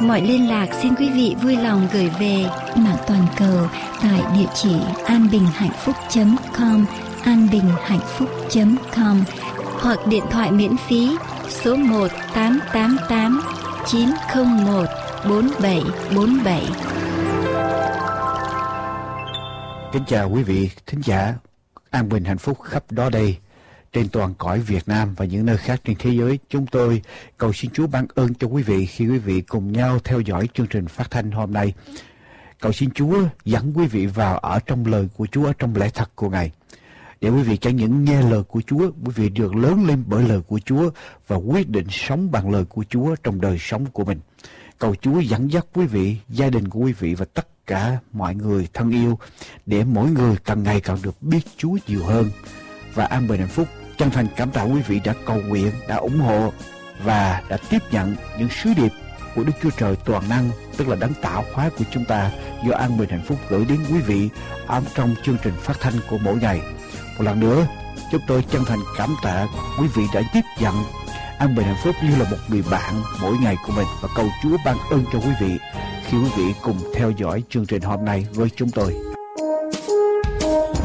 Mọi liên lạc xin quý vị vui lòng gửi về mạng toàn cầu tại địa chỉ anbinhhạnhphúc.com, anbinhhạnhphúc.com, hoặc điện thoại miễn phí số 1-888-901-4747. Kính chào quý vị thính giả An Bình Hạnh Phúc khắp đó đây, trên toàn cõi Việt Nam và những nơi khác trên thế giới. Chúng tôi cầu xin Chúa ban ơn cho quý vị khi quý vị cùng nhau theo dõi chương trình phát thanh hôm nay. Cầu xin Chúa dẫn quý vị vào ở trong lời của Chúa, ở trong lẽ thật của Ngài, để quý vị chẳng những nghe lời của Chúa, quý vị được lớn lên bởi lời của Chúa và quyết định sống bằng lời của Chúa trong đời sống của mình. Cầu Chúa dẫn dắt quý vị, gia đình của quý vị và tất cả mọi người thân yêu, để mỗi người càng ngày càng được biết Chúa nhiều hơn. Và An Bình Hạnh Phúc chân thành cảm tạ quý vị đã cầu nguyện, đã ủng hộ và đã tiếp nhận những sứ điệp của Đức Chúa Trời toàn năng, tức là đấng tạo hóa của chúng ta, do An Bình Hạnh Phúc gửi đến quý vị ở trong chương trình phát thanh của mỗi ngày. Một lần nữa, chúng tôi chân thành cảm tạ quý vị đã tiếp nhận An Bình Hạnh Phúc như là một người bạn mỗi ngày của mình, và cầu Chúa ban ơn cho quý vị khi quý vị cùng theo dõi chương trình hôm nay với chúng tôi.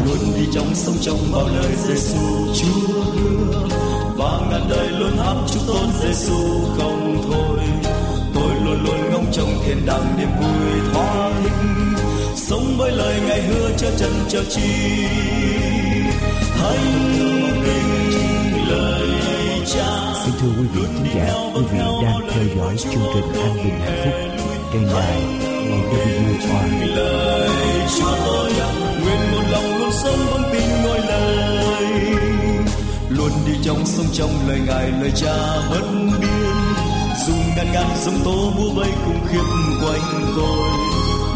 Luôn đi trong sông trong bao lời Giêsu Chúa đưa, và ngàn đời luôn hát chúc tôn Giêsu không thôi. Tôi luôn luôn ngóng trong thiên đàng niềm vui thỏa thích, sống với lời Ngài hứa cho chân cho chi. Thánh Linh lời Cha. Xin thưa quý vị khán giả, quý vị đang theo dõi chương trình An Bình Hạnh Phúc trên đài VTV1. Lòng luôn sống vững tin ngôi lời, luôn đi trong sông trong lời Ngài lời Cha bất biến, dù ngàn sóng tố bủa vây cùng khiếp quanh tôi,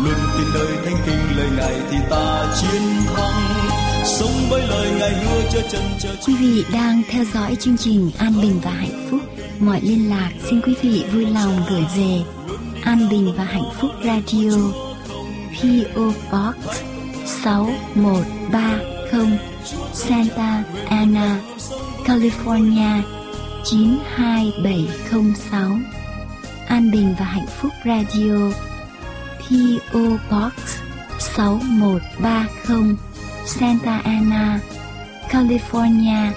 luôn tin nơi thánh kinh lời Ngài thì ta chiến thắng, sống với lời Ngài hứa cho chân cho. Quý vị đang theo dõi chương trình An Bình và Hạnh Phúc. Mọi liên lạc xin quý vị vui lòng gửi về An Bình và Hạnh Phúc Radio, PO Box 6130, Santa Ana, California 92706. An Bình và Hạnh Phúc Radio, PO Box 6130, Santa Ana, California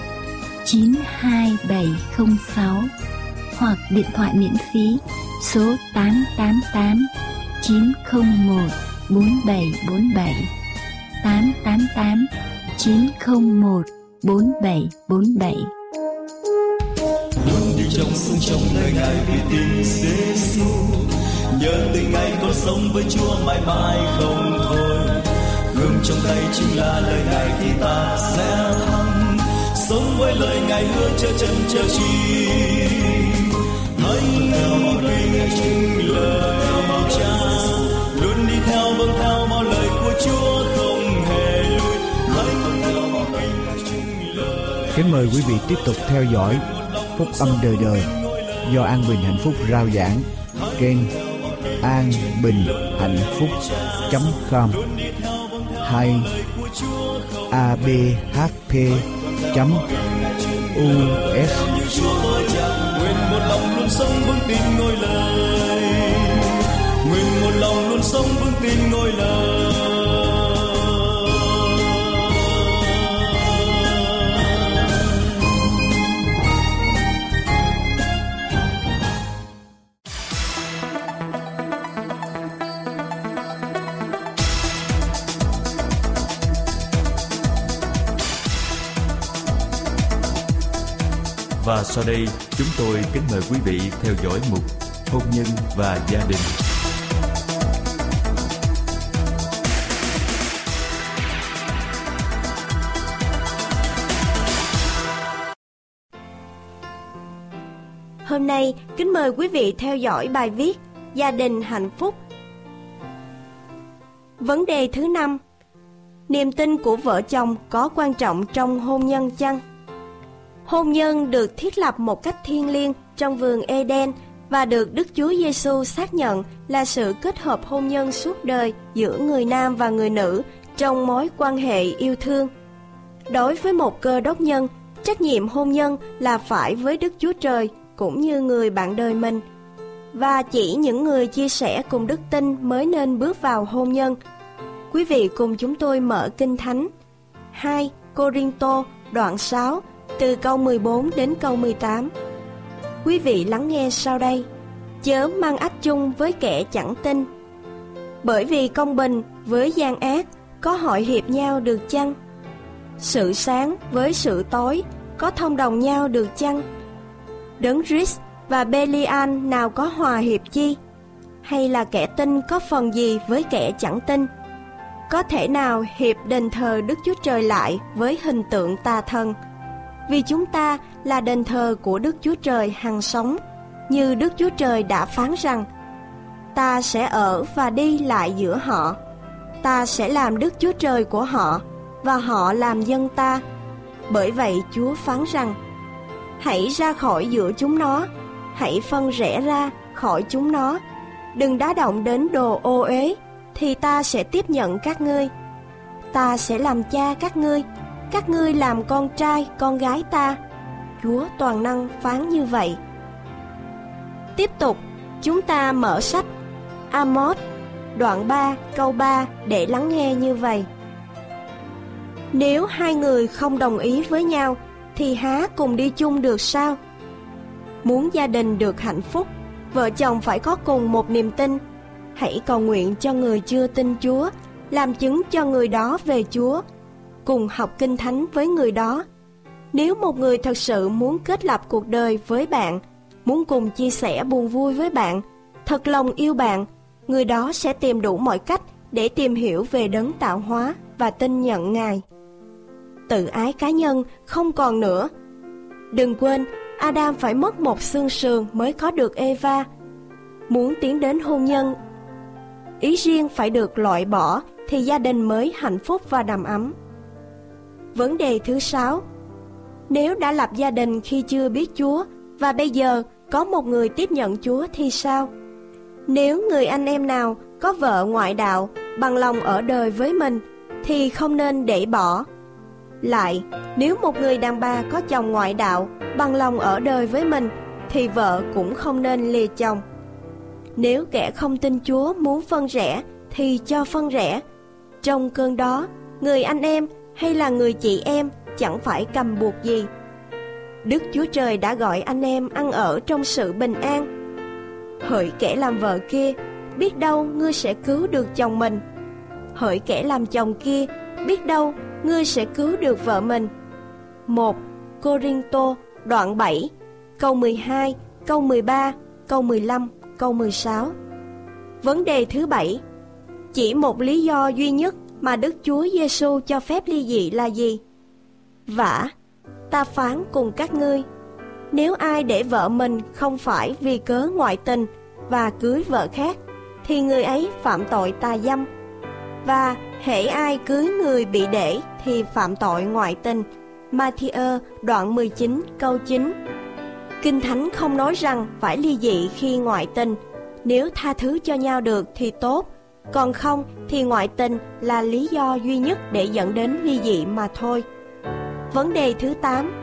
92706, hoặc điện thoại miễn phí số 888-901-4747. 888-901-4747. Luôn đi trong sông trong lời Ngài vì tin Giêsu, nhờ tình Ngài con sống với Chúa mãi mãi không thôi. Gươm trong tay chính là lời Ngài thì ta sẽ thắng, sống với lời Ngài hứa cho chân cho chi. Thánh theo lời chính lời Cha, luôn đi theo vâng theo bao lời của Chúa. Kính mời quý vị tiếp tục theo dõi Phúc Âm Đời Đời do An Bình Hạnh Phúc rao giảng trên anbinhhạnhphúc.com hay abhp.us. Và sau đây chúng tôi kính mời quý vị theo dõi mục Hôn nhân và gia đình. Hôm nay, kính mời quý vị theo dõi bài viết Gia đình hạnh phúc. Vấn đề thứ 5. Niềm tin của vợ chồng có quan trọng trong hôn nhân chăng? Hôn nhân được thiết lập một cách thiêng liêng trong vườn Eden và được Đức Chúa Giêsu xác nhận là sự kết hợp hôn nhân suốt đời giữa người nam và người nữ trong mối quan hệ yêu thương. Đối với một cơ đốc nhân, trách nhiệm hôn nhân là phải với Đức Chúa Trời cũng như người bạn đời mình. Và chỉ những người chia sẻ cùng đức tin mới nên bước vào hôn nhân. Quý vị cùng chúng tôi mở Kinh Thánh 2 Cô-rinh-tô đoạn 6 từ câu 14 đến câu 18. Quý vị lắng nghe sau đây. Chớ mang ách chung với kẻ chẳng tin. Bởi vì công bình với gian ác có hội hiệp nhau được chăng? Sự sáng với sự tối có thông đồng nhau được chăng? Đấng Christ và Belian nào có hòa hiệp chi? Hay là kẻ tin có phần gì với kẻ chẳng tin? Có thể nào hiệp đền thờ Đức Chúa Trời lại với hình tượng tà thần? Vì chúng ta là đền thờ của Đức Chúa Trời hằng sống, như Đức Chúa Trời đã phán rằng: Ta sẽ ở và đi lại giữa họ, ta sẽ làm Đức Chúa Trời của họ, và họ làm dân ta. Bởi vậy Chúa phán rằng: Hãy ra khỏi giữa chúng nó, hãy phân rẽ ra khỏi chúng nó, đừng đá động đến đồ ô uế, thì ta sẽ tiếp nhận các ngươi. Ta sẽ làm cha các ngươi làm con trai con gái ta. Chúa toàn năng phán như vậy. Tiếp tục, chúng ta mở sách Amos đoạn 3 câu 3 để lắng nghe như vậy: Nếu hai người không đồng ý với nhau thì há cùng đi chung được sao? Muốn gia đình được hạnh phúc, vợ chồng phải có cùng một niềm tin. Hãy cầu nguyện cho người chưa tin Chúa, làm chứng cho người đó về Chúa, cùng học Kinh Thánh với người đó. Nếu một người thật sự muốn kết lập cuộc đời với bạn, muốn cùng chia sẻ buồn vui với bạn, thật lòng yêu bạn, người đó sẽ tìm đủ mọi cách để tìm hiểu về đấng tạo hóa và tin nhận Ngài. Tự ái cá nhân không còn nữa. Đừng quên, Adam phải mất một xương sườn mới có được Eva. Muốn tiến đến hôn nhân, ý riêng phải được loại bỏ thì gia đình mới hạnh phúc và đầm ấm. Vấn đề thứ 6. Nếu đã lập gia đình khi chưa biết Chúa và bây giờ có một người tiếp nhận Chúa thì sao? Nếu người anh em nào có vợ ngoại đạo bằng lòng ở đời với mình thì không nên để bỏ. Lại, nếu một người đàn bà có chồng ngoại đạo bằng lòng ở đời với mình thì vợ cũng không nên lìa chồng. Nếu kẻ không tin Chúa muốn phân rẽ thì cho phân rẽ. Trong cơn đó, người anh em hay là người chị em chẳng phải cầm buộc gì. Đức Chúa Trời đã gọi anh em ăn ở trong sự bình an. Hỡi kẻ làm vợ kia, biết đâu ngươi sẽ cứu được chồng mình. Hỡi kẻ làm chồng kia, biết đâu ngươi sẽ cứu được vợ mình. 1 Cô-rinh-tô đoạn 7 câu 12, câu 13, câu 15, câu 16. Vấn đề thứ 7. Chỉ một lý do duy nhất mà Đức Chúa Giêsu cho phép ly dị là gì? Vả, ta phán cùng các ngươi, nếu ai để vợ mình không phải vì cớ ngoại tình và cưới vợ khác thì người ấy phạm tội tà dâm, và hễ ai cưới người bị để thì phạm tội ngoại tình. Ma-thi-ơ đoạn 19 câu 9. Kinh Thánh không nói rằng phải ly dị khi ngoại tình. Nếu tha thứ cho nhau được thì tốt, còn không thì ngoại tình là lý do duy nhất để dẫn đến ly dị mà thôi. Vấn đề thứ 8.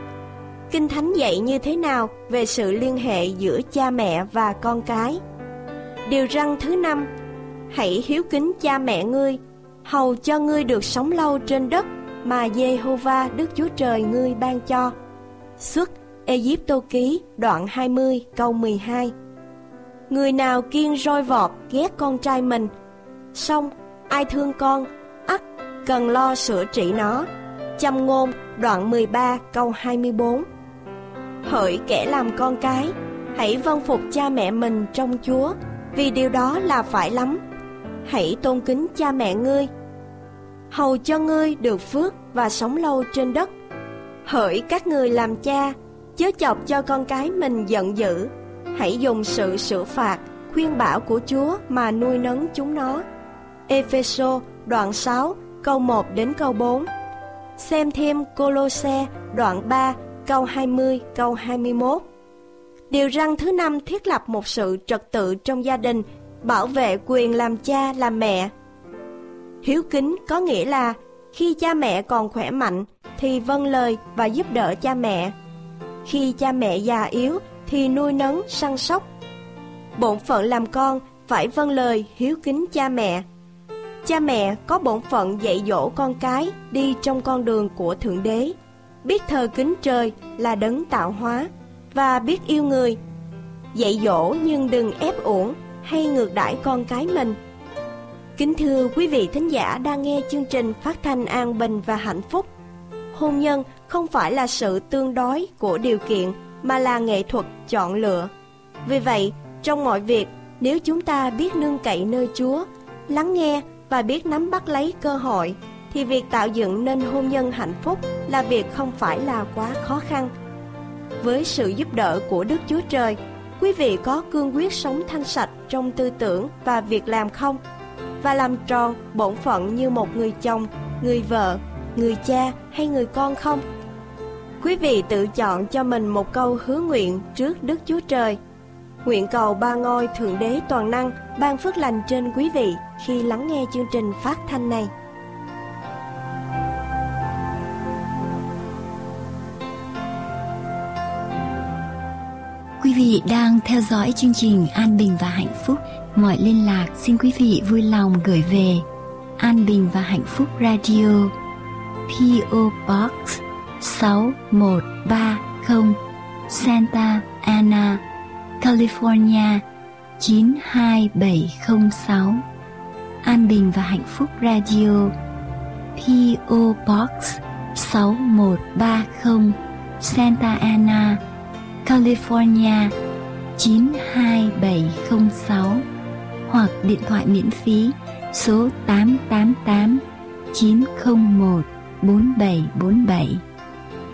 Kinh Thánh dạy như thế nào về sự liên hệ giữa cha mẹ và con cái? Điều răn thứ 5: Hãy hiếu kính cha mẹ ngươi, hầu cho ngươi được sống lâu trên đất mà Giê-hô-va Đức Chúa Trời ngươi ban cho. Xuất Ê-díp-tô ký đoạn 20 câu 12. Người nào kiêng roi vọt ghét con trai mình, song ai thương con ắt cần lo sửa trị nó. Châm ngôn đoạn 13 câu 24. Hỡi kẻ làm con cái, hãy vâng phục cha mẹ mình trong Chúa, vì điều đó là phải lắm. Hãy tôn kính cha mẹ ngươi, hầu cho ngươi được phước và sống lâu trên đất. Hỡi các người làm cha, chớ chọc cho con cái mình giận dữ, hãy dùng sự sửa phạt, khuyên bảo của Chúa mà nuôi nấng chúng nó. Ê-phê-sô đoạn 6 câu 1 đến câu 4. Xem thêm Cô-lô-se đoạn 3 câu 20 câu 21. Điều răn thứ 5 thiết lập một sự trật tự trong gia đình, bảo vệ quyền làm cha làm mẹ. Hiếu kính có nghĩa là khi cha mẹ còn khỏe mạnh thì vâng lời và giúp đỡ cha mẹ. Khi cha mẹ già yếu thì nuôi nấng, săn sóc. Bổn phận làm con phải vâng lời, hiếu kính cha mẹ. Cha mẹ có bổn phận dạy dỗ con cái đi trong con đường của Thượng Đế, biết thờ kính trời là đấng tạo hóa và biết yêu người. Dạy dỗ nhưng đừng ép uổng hay ngược đãi con cái mình. Kính thưa quý vị thính giả đang nghe chương trình phát thanh An Bình và Hạnh Phúc. Hôn nhân không phải là sự tương đối của điều kiện mà là nghệ thuật chọn lựa. Vì vậy, trong mọi việc, nếu chúng ta biết nương cậy nơi Chúa, lắng nghe và biết nắm bắt lấy cơ hội, thì việc tạo dựng nên hôn nhân hạnh phúc là việc không phải là quá khó khăn. Với sự giúp đỡ của Đức Chúa Trời, quý vị có cương quyết sống thanh sạch trong tư tưởng và việc làm không? Và làm tròn bổn phận như một người chồng, người vợ, người cha hay người con không? Quý vị tự chọn cho mình một câu hứa nguyện trước Đức Chúa Trời. Nguyện cầu Ba Ngôi Thượng Đế Toàn Năng ban phước lành trên quý vị khi lắng nghe chương trình phát thanh này. Quý vị đang theo dõi chương trình An Bình và Hạnh Phúc. Mọi liên lạc xin quý vị vui lòng gửi về An Bình và Hạnh Phúc Radio, PO Box 6130, Santa Ana, California 92706. An Bình và Hạnh Phúc Radio, PO Box 6130, Santa Ana, California 92706, hoặc điện thoại miễn phí số 888 901 4747,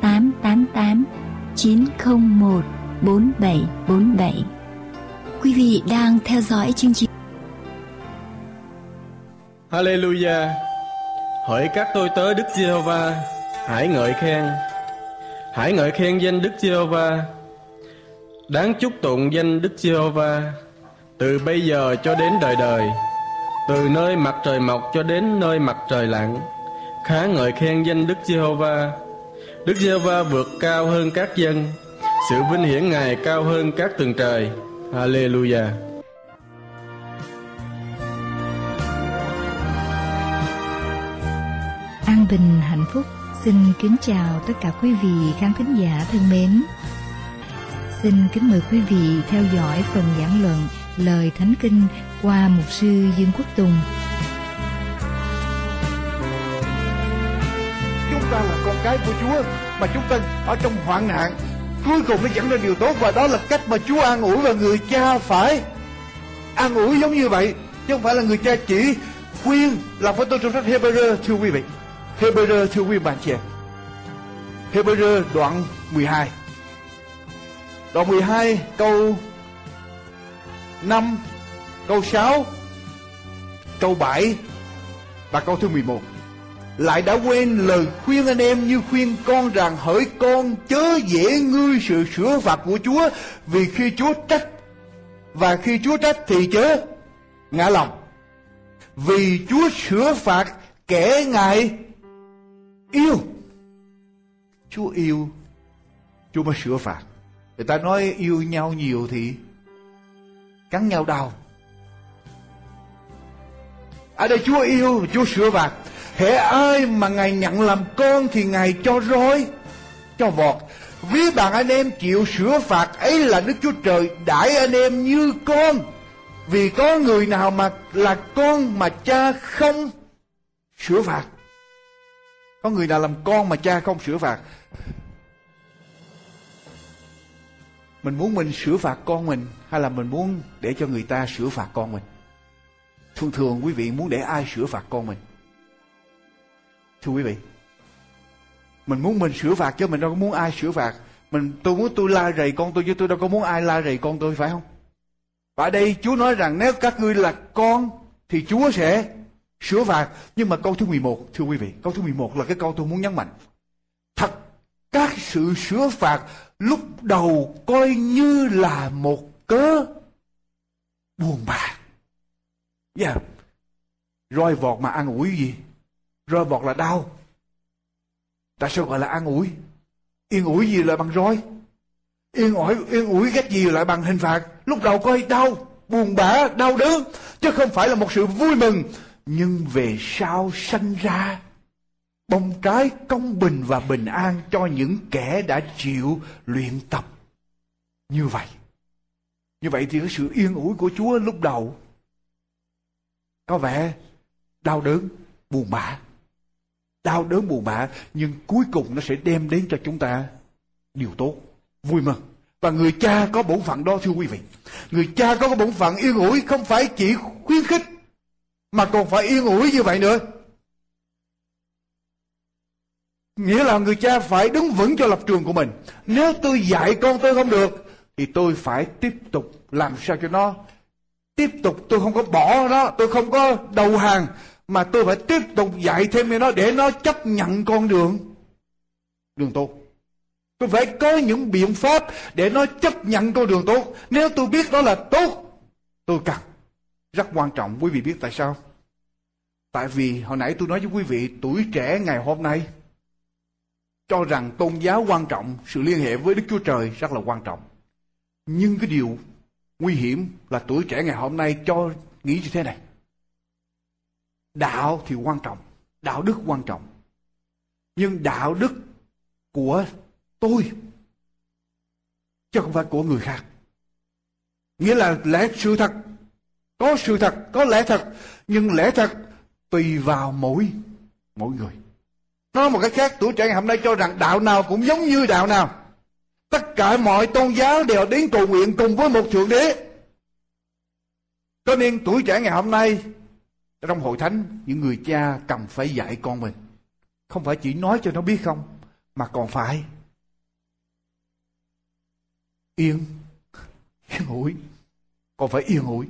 888 901 4747. Quý vị đang theo dõi chương trình Hallelujah. Hỡi các tôi tớ Đức Giê-hô-va, hãy ngợi khen, hãy ngợi khen danh Đức Giê-hô-va. Đáng chúc tụng danh Đức Giê-hô-va, từ bây giờ cho đến đời đời, từ nơi mặt trời mọc cho đến nơi mặt trời lặn. Khá ngợi khen danh Đức Giê-hô-va. Đức Giê-hô-va vượt cao hơn các dân, sự vinh hiển Ngài cao hơn các tầng trời. Hallelujah. An Bình Hạnh Phúc xin kính chào tất cả quý vị khán thính giả thân mến. Xin kính mời quý vị theo dõi phần giảng luận Lời Thánh Kinh qua mục sư Dương Quốc Tùng. Chúng ta là con cái của Chúa, mà chúng ta ở trong hoạn nạn, cuối cùng nó dẫn đến điều tốt, và đó là cách mà Chúa an ủi, và người cha phải an ủi giống như vậy, chứ không phải là người cha chỉ khuyên. Là phải tôi trong sách Hebrew thưa quý vị, Hebrew thưa quý bạn trẻ, Hebrew đoạn 12. Đoạn 12 câu 5, câu 6, câu 7 và câu thứ 11. Lại đã quên lời khuyên anh em như khuyên con rằng, hỡi con chớ dễ ngươi sự sửa phạt của Chúa, vì khi Chúa trách, và khi Chúa trách thì chớ ngã lòng. Vì Chúa sửa phạt kẻ Ngài yêu. Chúa yêu, Chúa mới sửa phạt. Người ta nói yêu nhau nhiều thì cắn nhau đau. Ở đây Chúa yêu, Chúa sửa phạt. Hễ ai mà Ngài nhận làm con thì Ngài cho roi, cho vọt. Ví bạn anh em chịu sửa phạt ấy là Đức Chúa Trời đãi anh em như con. Vì có người nào mà là con mà cha không sửa phạt? Có người nào làm con mà cha không sửa phạt? Mình muốn mình sửa phạt con mình, hay là mình muốn để cho người ta sửa phạt con mình? Thường thường quý vị muốn để ai sửa phạt con mình? Thưa quý vị, mình muốn mình sửa phạt chứ mình đâu có muốn ai sửa phạt. Tôi muốn tôi la rầy con tôi, chứ tôi đâu có muốn ai la rầy con tôi, phải không? Và ở đây Chúa nói rằng nếu các ngươi là con thì Chúa sẽ sửa phạt. Nhưng mà câu thứ 11, thưa quý vị, câu thứ 11 là cái câu tôi muốn nhấn mạnh. Thật, các sự sửa phạt lúc đầu coi như là một cớ buồn bã. Yeah. Roi vọt mà an ủi gì? Roi vọt là đau. Tại sao gọi là an ủi? Yên ủi gì lại bằng roi? Yên ủi cách gì lại bằng hình phạt? Lúc đầu coi đau, buồn bã, đau đớn, chứ không phải là một sự vui mừng. Nhưng về sau sanh ra bông trái công bình và bình an cho những kẻ đã chịu luyện tập như vậy. Như vậy thì cái sự yên ủi của Chúa lúc đầu có vẻ đau đớn, buồn bã. Đau đớn, buồn bã, nhưng cuối cùng nó sẽ đem đến cho chúng ta điều tốt, vui mừng. Và người cha có bổn phận đó, thưa quý vị. Người cha có bổn phận yên ủi không phải chỉ khuyến khích, mà còn phải yên ủi như vậy nữa. Nghĩa là người cha phải đứng vững cho lập trường của mình. Nếu tôi dạy con tôi không được, thì tôi phải tiếp tục làm sao cho nó tiếp tục. Tôi không có bỏ nó, tôi không có đầu hàng, mà tôi phải tiếp tục dạy thêm cho nó để nó chấp nhận con đường tốt. Tôi phải có những biện pháp để nó chấp nhận con đường tốt. Nếu tôi biết đó là tốt, tôi cần. Rất quan trọng, quý vị biết tại sao? Tại vì hồi nãy tôi nói với quý vị, tuổi trẻ ngày hôm nay cho rằng tôn giáo quan trọng, sự liên hệ với Đức Chúa Trời rất là quan trọng. Nhưng cái điều nguy hiểm là tuổi trẻ ngày hôm nay cho nghĩ như thế này: đạo thì quan trọng, đạo đức quan trọng, nhưng đạo đức của tôi chứ không phải của người khác. Nghĩa là lẽ sự thật, có sự thật, có lẽ thật, nhưng lẽ thật tùy vào mỗi người. Nói một cái khác, tuổi trẻ ngày hôm nay cho rằng đạo nào cũng giống như đạo nào, tất cả mọi tôn giáo đều đến cầu nguyện cùng với một thượng đế. Cho nên tuổi trẻ ngày hôm nay trong hội thánh, những người cha cần phải dạy con mình, không phải chỉ nói cho nó biết không, mà còn phải yên ủi, còn phải yên ủi.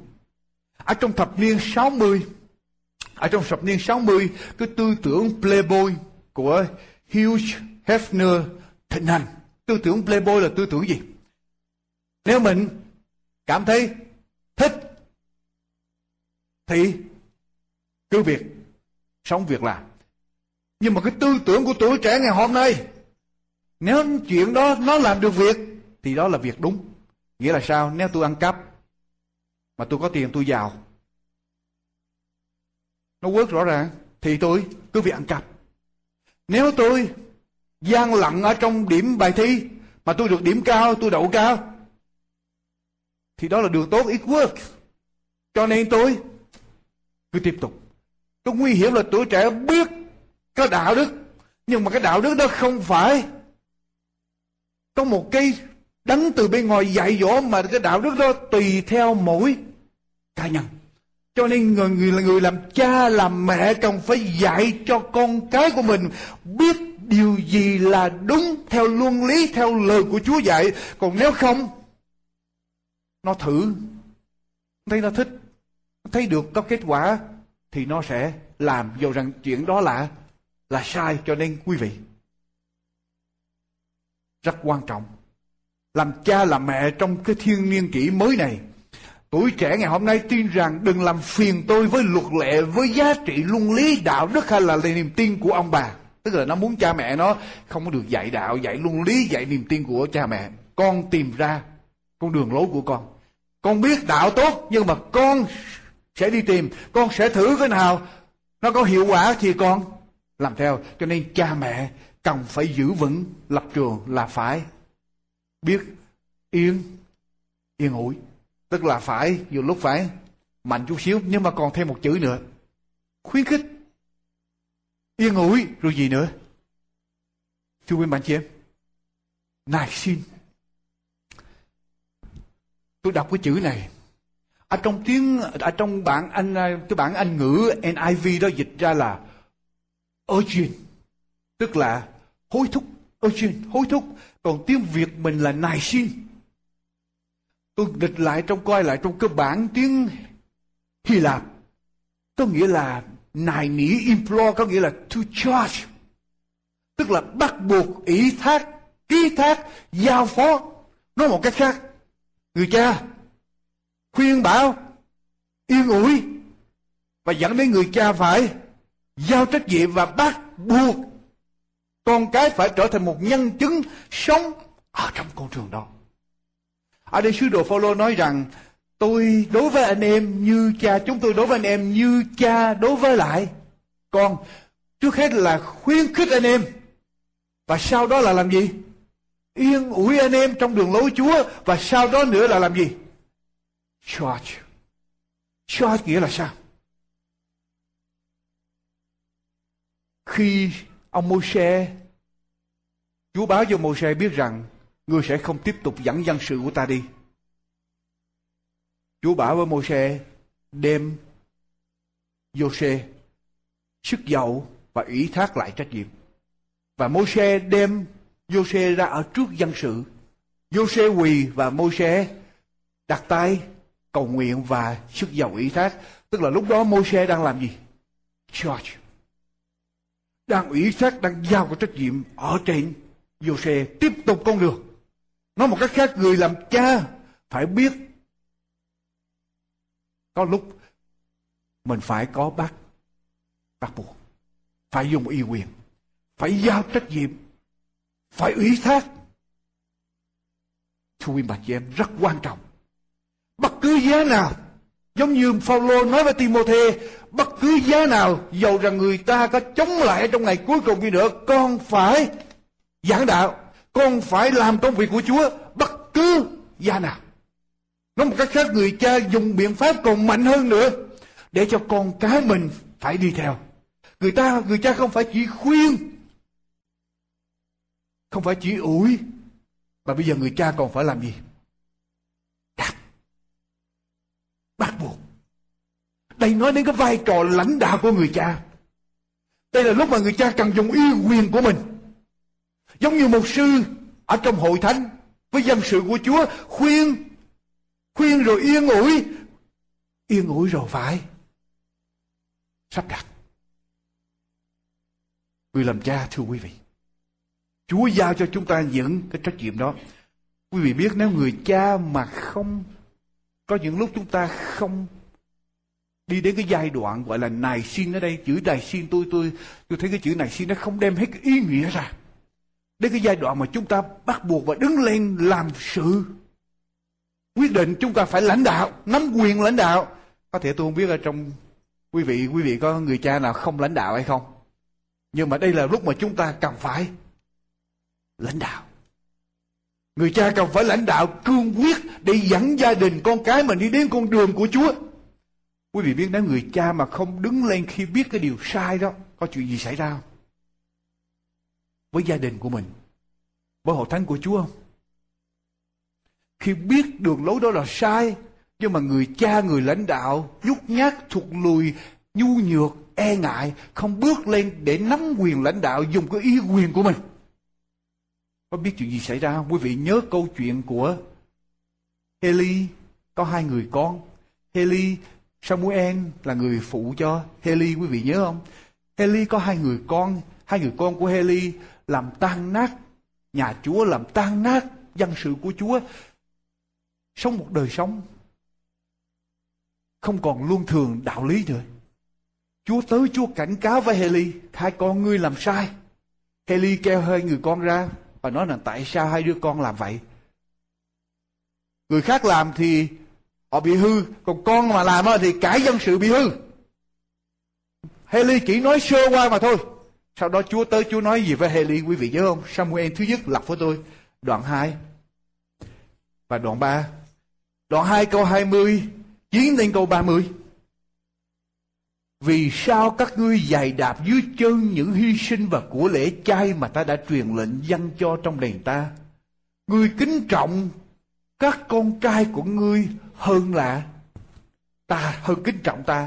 Ở trong thập niên 60, cái tư tưởng Playboy của Hugh Hefner thịnh hành. Tư tưởng Playboy là tư tưởng gì? Nếu mình cảm thấy thích thì cứ việc sống việc làm. Nhưng mà cái tư tưởng của tuổi trẻ ngày hôm nay, nếu chuyện đó nó làm được việc thì đó là việc đúng. Nghĩa là sao? Nếu tôi ăn cắp mà tôi có tiền, tôi giàu, nó quất rõ ràng, thì tôi cứ việc ăn cắp. Nếu tôi gian lận ở trong điểm bài thi mà tôi được điểm cao, tôi đậu cao, thì đó là đường tốt, it works. Cho nên tôi cứ tiếp tục. Cái nguy hiểm là tuổi trẻ biết có đạo đức, nhưng mà cái đạo đức đó không phải có một cái đánh từ bên ngoài dạy dỗ, mà cái đạo đức đó tùy theo mỗi cá nhân. Cho nên người làm cha làm mẹ cần phải dạy cho con cái của mình biết điều gì là đúng theo luân lý, theo lời của Chúa dạy. Còn nếu không, nó thử, thấy nó thích, thấy được có kết quả thì nó sẽ làm, dù rằng chuyện đó là sai. Cho nên quý vị, rất quan trọng làm cha làm mẹ trong cái thiên niên kỷ mới này. Tuổi trẻ ngày hôm nay tin rằng đừng làm phiền tôi với luật lệ, với giá trị luân lý, đạo đức hay là niềm tin của ông bà. Tức là nó muốn cha mẹ nó không có được dạy đạo, dạy luân lý, dạy niềm tin của cha mẹ. Con tìm ra con đường lối của con. Con biết đạo tốt nhưng mà con sẽ đi tìm, con sẽ thử cái nào nó có hiệu quả thì con làm theo. Cho nên cha mẹ cần phải giữ vững lập trường là phải biết yên ủi. Tức là phải, nhiều lúc phải mạnh chút xíu, nhưng mà còn thêm một chữ nữa, khuyến khích. Yên ủi rồi gì nữa? Thưa quý bạn chị em, nài xin. Tôi đọc cái chữ này ở trong bản Anh, cái bản Anh ngữ NIV đó dịch ra là urging, tức là hối thúc. Urging, hối thúc. Còn tiếng Việt mình là nài xin. Tôi nghịch lại trong coi lại trong cơ bản tiếng Hy Lạp, có nghĩa là nài nỉ, implore, có nghĩa là to charge, tức là bắt buộc, ủy thác, ký thác, giao phó. Nói một cách khác, người cha khuyên bảo, yên ủi và dẫn đến người cha phải giao trách nhiệm và bắt buộc con cái phải trở thành một nhân chứng sống ở trong con trường đó. Ở đây sứ đồ Phao-lô nói rằng tôi đối với anh em như cha, chúng tôi đối với anh em như cha đối với lại con. Trước hết là khuyến khích anh em, và sau đó là làm gì? Yên ủi anh em trong đường lối Chúa, và sau đó nữa là làm gì? Charge. Charge nghĩa là sao? Khi ông Môi-se, Chúa báo cho Môi-se biết rằng ngươi sẽ không tiếp tục dẫn dân sự của ta đi. Chúa bảo với Môi-se đem Giô-se, sức dầu và ủy thác lại trách nhiệm. Và Môi-se đem Giô-se ra ở trước dân sự. Giô-se quỳ và Môi-se đặt tay cầu nguyện và sức dầu ủy thác. Tức là lúc đó Môi-se đang làm gì? Charge. Đang ủy thác, đang giao cái trách nhiệm ở trên Giô-se tiếp tục con đường. Nói một cách khác, người làm cha phải biết có lúc mình phải có bắt buộc, phải dùng uy quyền, phải giao trách nhiệm, phải ủy thác. Thưa quý bà chị em, rất quan trọng. Bất cứ giá nào, giống như Phao-lô nói với Ti-mô-thê, bất cứ giá nào, dầu rằng người ta có chống lại trong ngày cuối cùng đi nữa, con phải giảng đạo, con phải làm công việc của Chúa bất cứ giá nào. Nói một cách khác, người cha dùng biện pháp còn mạnh hơn nữa để cho con cái mình phải đi theo. Người cha không phải chỉ khuyên, không phải chỉ ủi, mà bây giờ người cha còn phải làm gì? Bắt buộc. Đây nói đến cái vai trò lãnh đạo của người cha. Đây là lúc mà người cha cần dùng uy quyền của mình. Giống như mục sư ở trong hội thánh với dân sự của Chúa, khuyên rồi yên ủi rồi phải sắp đặt. Người làm cha, thưa quý vị, Chúa giao cho chúng ta những cái trách nhiệm đó. Quý vị biết, nếu người cha mà không, có những lúc chúng ta không đi đến cái giai đoạn gọi là nài xin ở đây. Chữ nài xin, tôi thấy cái chữ nài xin nó không đem hết cái ý nghĩa ra. Đến cái giai đoạn mà chúng ta bắt buộc và đứng lên làm sự quyết định, chúng ta phải lãnh đạo, nắm quyền lãnh đạo. Có thể tôi không biết ở trong quý vị có người cha nào không lãnh đạo hay không, nhưng mà đây là lúc mà chúng ta cần phải lãnh đạo. Người cha cần phải lãnh đạo cương quyết để dẫn gia đình con cái mình đi đến con đường của Chúa. Quý vị biết, nếu người cha mà không đứng lên khi biết cái điều sai đó, có chuyện gì xảy ra không? Với gia đình của mình, với hội thánh của Chúa không? Khi biết đường lối đó là sai, nhưng mà người cha, người lãnh đạo nhút nhát, thụt lùi, nhu nhược, e ngại, không bước lên để nắm quyền lãnh đạo, dùng cái ý quyền của mình, có biết chuyện gì xảy ra không? Quý vị nhớ câu chuyện của Heli, có hai người con. Heli, Samuel là người phụ cho Heli, quý vị nhớ không? Heli có hai người con của Heli làm tan nát nhà Chúa, làm tan nát dân sự của Chúa, sống một đời sống không còn luân thường đạo lý nữa. Chúa tới, Chúa cảnh cáo với Heli, hai con ngươi làm sai. Heli kêu hai người con ra và nói là tại sao hai đứa con làm vậy? Người khác làm thì họ bị hư, còn con mà làm thì cả dân sự bị hư. Heli chỉ nói sơ qua mà thôi. Sau đó Chúa tới, Chúa nói gì với Heli, quý vị nhớ không? Samuel thứ nhất lặp với tôi, đoạn 2 và đoạn 3. Đoạn 2 câu 20, chiến lên câu 30. Vì sao các ngươi dày đạp dưới chân những hy sinh và của lễ chay mà ta đã truyền lệnh dâng cho trong đền ta? Ngươi kính trọng các con trai của ngươi hơn kính trọng ta.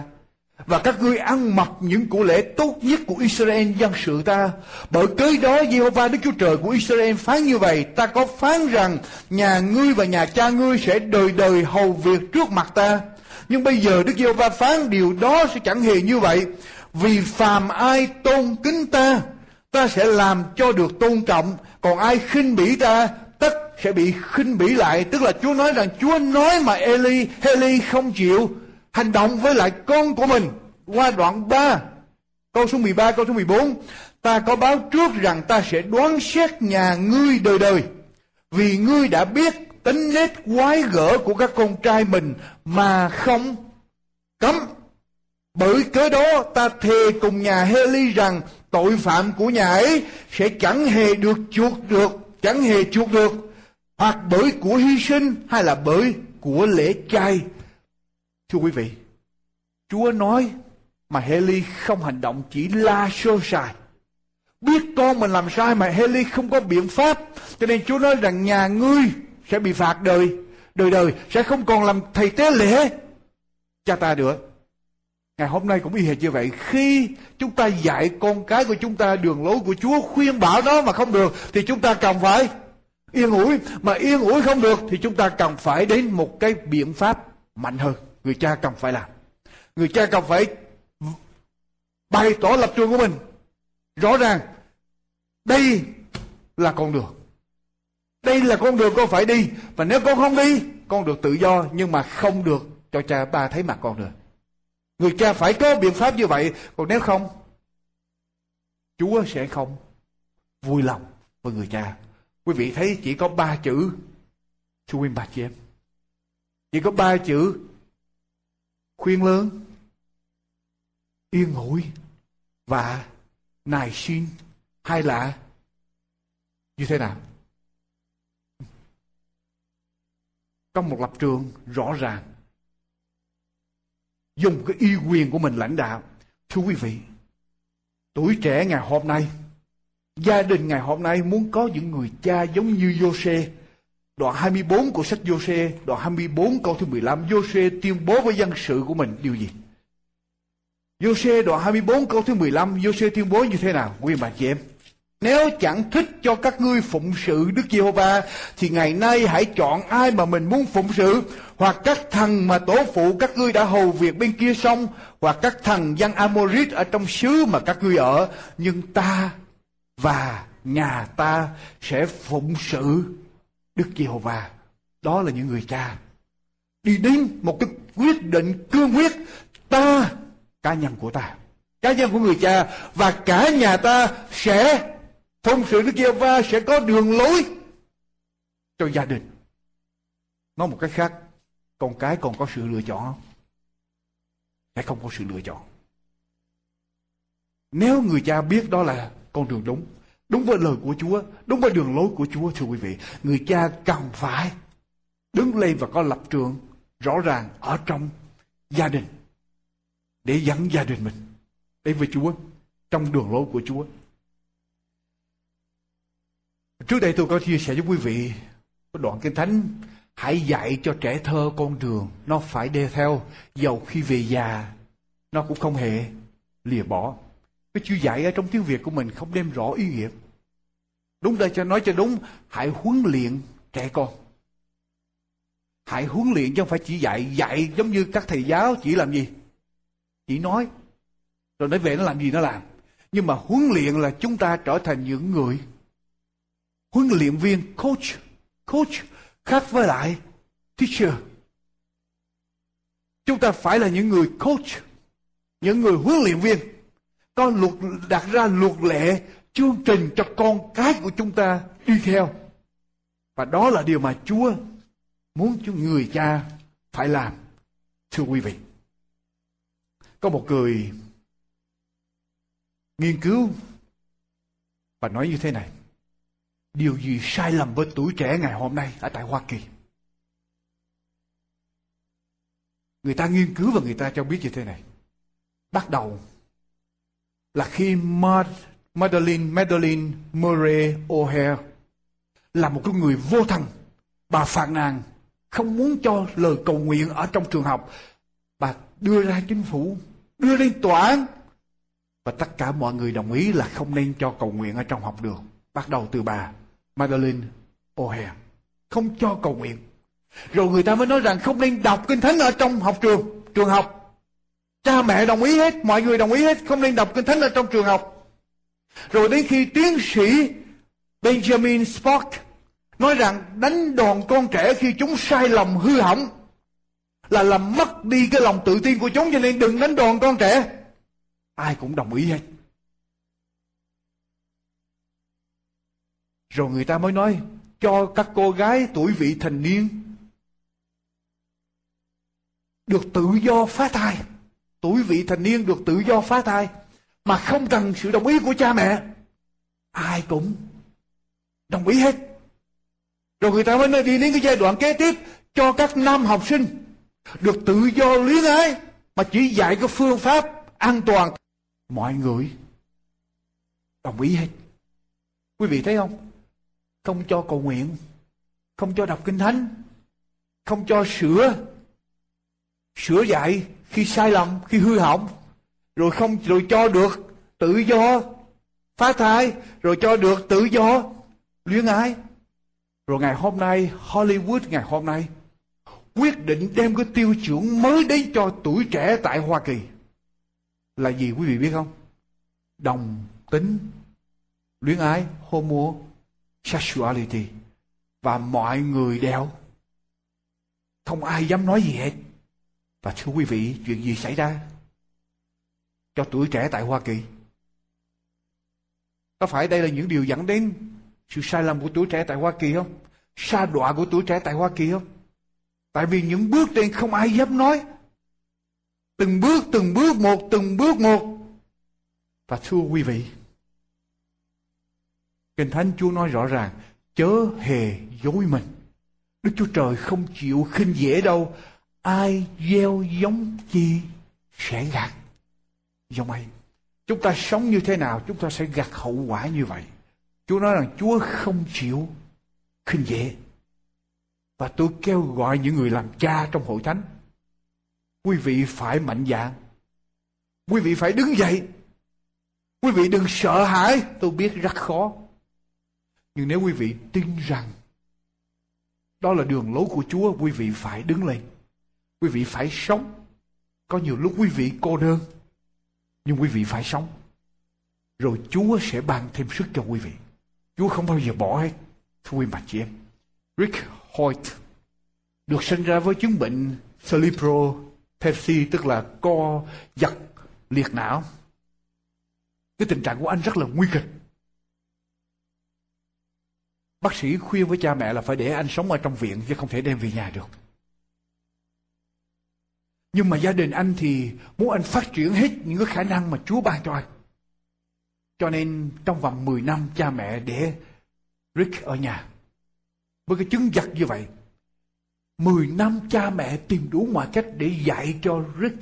Và các ngươi ăn mặc những của lễ tốt nhất của Israel dân sự ta. Bởi cớ đó Giê-hô-va Đức Chúa Trời của Israel phán như vậy: ta có phán rằng nhà ngươi và nhà cha ngươi sẽ đời đời hầu việc trước mặt ta. Nhưng bây giờ Đức Giê-hô-va phán điều đó sẽ chẳng hề như vậy. Vì phàm ai tôn kính ta, ta sẽ làm cho được tôn trọng. Còn ai khinh bỉ ta, tất sẽ bị khinh bỉ lại. Tức là Chúa nói rằng, Chúa nói mà Eli không chịu hành động với lại con của mình. Qua đoạn 3, câu số 13, câu số 14. Ta có báo trước rằng ta sẽ đoán xét nhà ngươi đời đời. Vì ngươi đã biết tính nết quái gở của các con trai mình mà không cấm. Bởi cớ đó ta thề cùng nhà Hê-li rằng tội phạm của nhà ấy sẽ chẳng hề được chuộc được. Chẳng hề chuộc được. Hoặc bởi của hy sinh hay là bởi của lễ chay. Thưa quý vị, Chúa nói mà Hê-li không hành động, chỉ la sơ sài. Biết con mình làm sai mà Hê-li không có biện pháp. Cho nên Chúa nói rằng nhà ngươi sẽ bị phạt đời đời, sẽ không còn làm thầy tế lễ cha ta nữa. Ngày hôm nay cũng y hệt như vậy. Khi chúng ta dạy con cái của chúng ta đường lối của Chúa, khuyên bảo nó mà không được, thì chúng ta cần phải yên ủi. Mà yên ủi không được thì chúng ta cần phải đến một cái biện pháp mạnh hơn. Người cha cần phải làm. Người cha cần phải bày tỏ lập trường của mình. Rõ ràng đây là con đường. Đây là con đường con phải đi. Và nếu con không đi, con được tự do, nhưng mà không được cho cha ba thấy mặt con nữa. Người cha phải có biện pháp như vậy. Còn nếu không, Chúa sẽ không vui lòng với người cha. Quý vị thấy chỉ có 3 chữ. Chú Quyên, bà chị em, chỉ có 3 chữ: khuyên lớn, yên ủi và nài xin. Hay là như thế nào? Trong một lập trường rõ ràng, dùng cái uy quyền của mình lãnh đạo. Thưa quý vị, tuổi trẻ ngày hôm nay, gia đình ngày hôm nay muốn có những người cha giống như Giô-sê. Đoạn 24 của sách Giô-sê, đoạn 24 câu thứ 15, Giô-sê tuyên bố với dân sự của mình điều gì? Giô-sê đoạn 24 câu thứ 15, Giô-sê tuyên bố như thế nào, quý bà chị em? Nếu chẳng thích cho các ngươi phụng sự Đức Giê-hô-va, thì ngày nay hãy chọn ai mà mình muốn phụng sự, hoặc các thằng mà tổ phụ các ngươi đã hầu việc bên kia sông, hoặc các thằng dân Amorit ở trong xứ mà các ngươi ở. Nhưng ta và nhà ta sẽ phụng sự Đức Giê-hô-va. Đó là những người cha đi đến một cái quyết định cương quyết: ta, cá nhân của ta, cá nhân của người cha và cả nhà ta sẽ phụng sự Đức Giê-hô-va, sẽ có đường lối cho gia đình. Nói một cách khác, con cái còn có sự lựa chọn không? Sẽ không có sự lựa chọn. Nếu người cha biết đó là con đường đúng, đúng với lời của Chúa, đúng với đường lối của Chúa, thưa quý vị, người cha cần phải đứng lên và có lập trường rõ ràng ở trong gia đình để dẫn gia đình mình đến với Chúa, trong đường lối của Chúa. Trước đây tôi có chia sẻ với quý vị đoạn Kinh Thánh: hãy dạy cho trẻ thơ con đường nó phải đi theo, dầu khi về già nó cũng không hề lìa bỏ. Cái chữ dạy ở trong tiếng Việt của mình không đem rõ ý nghĩa. Đúng đây, cho nói cho đúng, hãy huấn luyện trẻ con. Hãy huấn luyện chứ không phải chỉ dạy. Dạy giống như các thầy giáo chỉ làm gì? Chỉ nói. Rồi nói về nó làm gì nó làm. Nhưng mà huấn luyện là chúng ta trở thành những người huấn luyện viên, coach. Coach khác với lại teacher. Chúng ta phải là những người coach, những người huấn luyện viên, có luật, đặt ra luật lệ, chương trình cho con cái của chúng ta đi theo. Và đó là điều mà Chúa muốn cho người cha phải làm. Thưa quý vị, có một người nghiên cứu và nói như thế này: điều gì sai lầm với tuổi trẻ ngày hôm nay ở tại Hoa Kỳ? Người ta nghiên cứu và người ta cho biết như thế này. Bắt đầu là khi Madalyn Murray O'Hair là một cái người vô thần, bà phàn nàn không muốn cho lời cầu nguyện ở trong trường học. Bà đưa ra chính phủ đưa lên tòa án. Và tất cả mọi người đồng ý là không nên cho cầu nguyện ở trong học đường, bắt đầu từ bà Madalyn O'Hair, không cho cầu nguyện. Rồi người ta mới nói rằng không nên đọc kinh thánh ở trong trường học. Cha mẹ đồng ý hết, mọi người đồng ý hết, không nên đọc kinh thánh ở trong trường học. Rồi đến khi tiến sĩ Benjamin Spock nói rằng đánh đòn con trẻ khi chúng sai lầm hư hỏng là làm mất đi cái lòng tự tin của chúng, cho nên đừng đánh đòn con trẻ. Ai cũng đồng ý hết. Rồi người ta mới nói cho các cô gái tuổi vị thành niên được tự do phá thai. Tuổi vị thành niên được tự do phá thai mà không cần sự đồng ý của cha mẹ. Ai cũng đồng ý hết. Rồi người ta mới nói đi đến cái giai đoạn kế tiếp, cho các nam học sinh được tự do luyến ái mà chỉ dạy cái phương pháp an toàn. Mọi người đồng ý hết. Quý vị thấy không? Không cho cầu nguyện, không cho đọc kinh thánh, không cho sửa dạy khi sai lầm, khi hư hỏng, rồi cho được tự do phá thai, rồi cho được tự do luyến ái. Rồi ngày hôm nay, Hollywood ngày hôm nay quyết định đem cái tiêu chuẩn mới đến cho tuổi trẻ tại Hoa Kỳ. Là gì quý vị biết không? Đồng tính, luyến ái, homosexuality. Và mọi người đều không ai dám nói gì hết. Và thưa quý vị, chuyện gì xảy ra cho tuổi trẻ tại Hoa Kỳ? Có phải đây là những điều dẫn đến sự sai lầm của tuổi trẻ tại Hoa Kỳ không? Sa đọa của tuổi trẻ tại Hoa Kỳ không? Tại vì những bước trên không ai dám nói. Từng bước một. Và thưa quý vị, Kinh Thánh Chúa nói rõ ràng, chớ hề dối mình. Đức Chúa Trời không chịu khinh dễ đâu. Ai gieo giống chi sẽ gặt giống ấy. Chúng ta sống như thế nào, chúng ta sẽ gặt hậu quả như vậy. Chúa nói rằng Chúa không chịu khinh dễ. Và tôi kêu gọi những người làm cha trong hội thánh, quý vị phải mạnh dạn, quý vị phải đứng dậy, quý vị đừng sợ hãi. Tôi biết rất khó, nhưng nếu quý vị tin rằng đó là đường lối của Chúa, quý vị phải đứng lên, quý vị phải sống. Có nhiều lúc quý vị cô đơn, nhưng quý vị phải sống, rồi Chúa sẽ ban thêm sức cho quý vị. Chúa không bao giờ bỏ hết. Thưa quý bà chị em, Rick Hoyt được sinh ra với chứng bệnh cerebral palsy, tức là co giật liệt não. Cái tình trạng của anh rất là nguy kịch. Bác sĩ khuyên với cha mẹ là phải để anh sống ở trong viện chứ không thể đem về nhà được. Nhưng mà gia đình anh thì muốn anh phát triển hết những cái khả năng mà Chúa ban cho anh. Cho nên trong vòng 10 năm cha mẹ để Rick ở nhà với cái chứng giật như vậy. 10 năm cha mẹ tìm đủ mọi cách để dạy cho Rick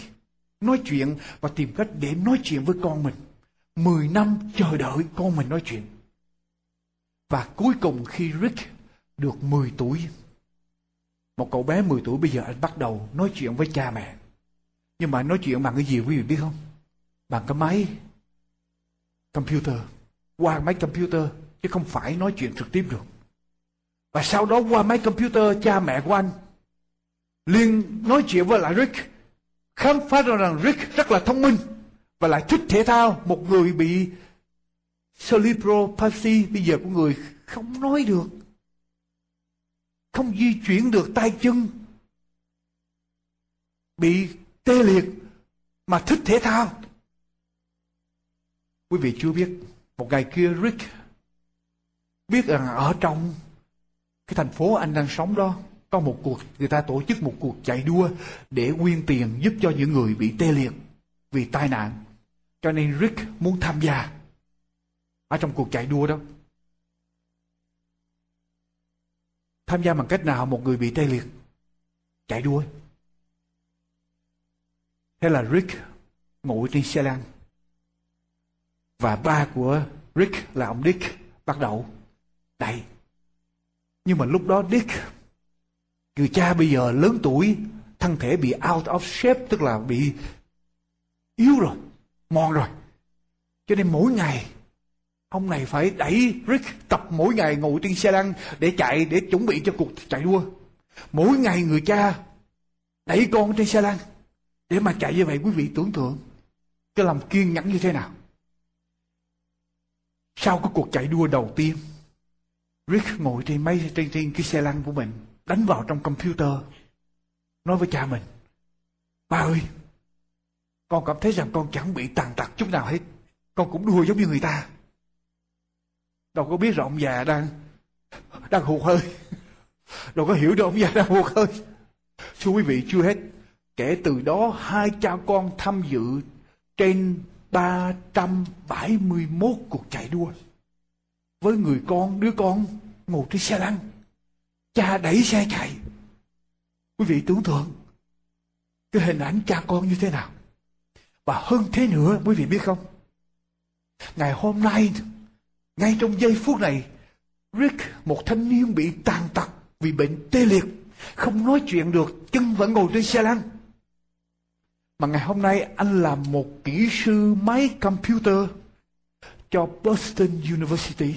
nói chuyện và tìm cách để nói chuyện với con mình. 10 năm chờ đợi con mình nói chuyện. Và cuối cùng khi Rick được 10 tuổi, một cậu bé 10 tuổi bây giờ anh bắt đầu nói chuyện với cha mẹ. Nhưng mà nói chuyện bằng cái gì quý vị biết không? Bằng cái máy computer, qua máy computer, chứ không phải nói chuyện trực tiếp được. Và sau đó qua máy computer, cha mẹ của anh liền nói chuyện với lại Rick, khám phá ra rằng Rick rất là thông minh và lại thích thể thao. Một người bị cerebral palsy bây giờ của người không nói được, không di chuyển được tay chân, bị tê liệt mà thích thể thao. Quý vị chưa biết, một ngày kia Rick biết rằng ở trong cái thành phố anh đang sống đó có một cuộc, người ta tổ chức một cuộc chạy đua để quyên tiền giúp cho những người bị tê liệt vì tai nạn. Cho nên Rick muốn tham gia ở trong cuộc chạy đua đó. Tham gia bằng cách nào? Một người bị tê liệt chạy đua. Thế là Rick ngủ trên xe lăn. Và ba của Rick là ông Dick bắt đầu đẩy. Nhưng mà lúc đó Dick, người cha bây giờ lớn tuổi, thân thể bị out of shape, tức là bị yếu rồi, mòn rồi. Cho nên mỗi ngày ông này phải đẩy Rick tập mỗi ngày ngồi trên xe lăn để chạy, để chuẩn bị cho cuộc chạy đua. Mỗi ngày người cha đẩy con trên xe lăn để mà chạy như vậy. Quý vị tưởng tượng cái lòng kiên nhẫn như thế nào. Sau cái cuộc chạy đua đầu tiên, Rick ngồi trên cái xe lăn của mình, đánh vào trong computer, nói với cha mình: "Ba ơi, con cảm thấy rằng con chẳng bị tàn tật chút nào hết, con cũng đua giống như người ta." Đâu có biết rằng ông già đang hụt hơi. Đâu có hiểu đâu, ông già đang hụt hơi. Thưa quý vị, chưa hết, kể từ đó hai cha con tham dự trên 371 cuộc chạy đua. Với người con, đứa con ngồi trên xe lăn, cha đẩy xe chạy. Quý vị tưởng tượng cái hình ảnh cha con như thế nào. Và hơn thế nữa, quý vị biết không, ngày hôm nay, ngay trong giây phút này, Rick, một thanh niên bị tàn tật vì bệnh tê liệt, không nói chuyện được, chân vẫn ngồi trên xe lăn, mà ngày hôm nay anh là một kỹ sư máy computer cho Boston University,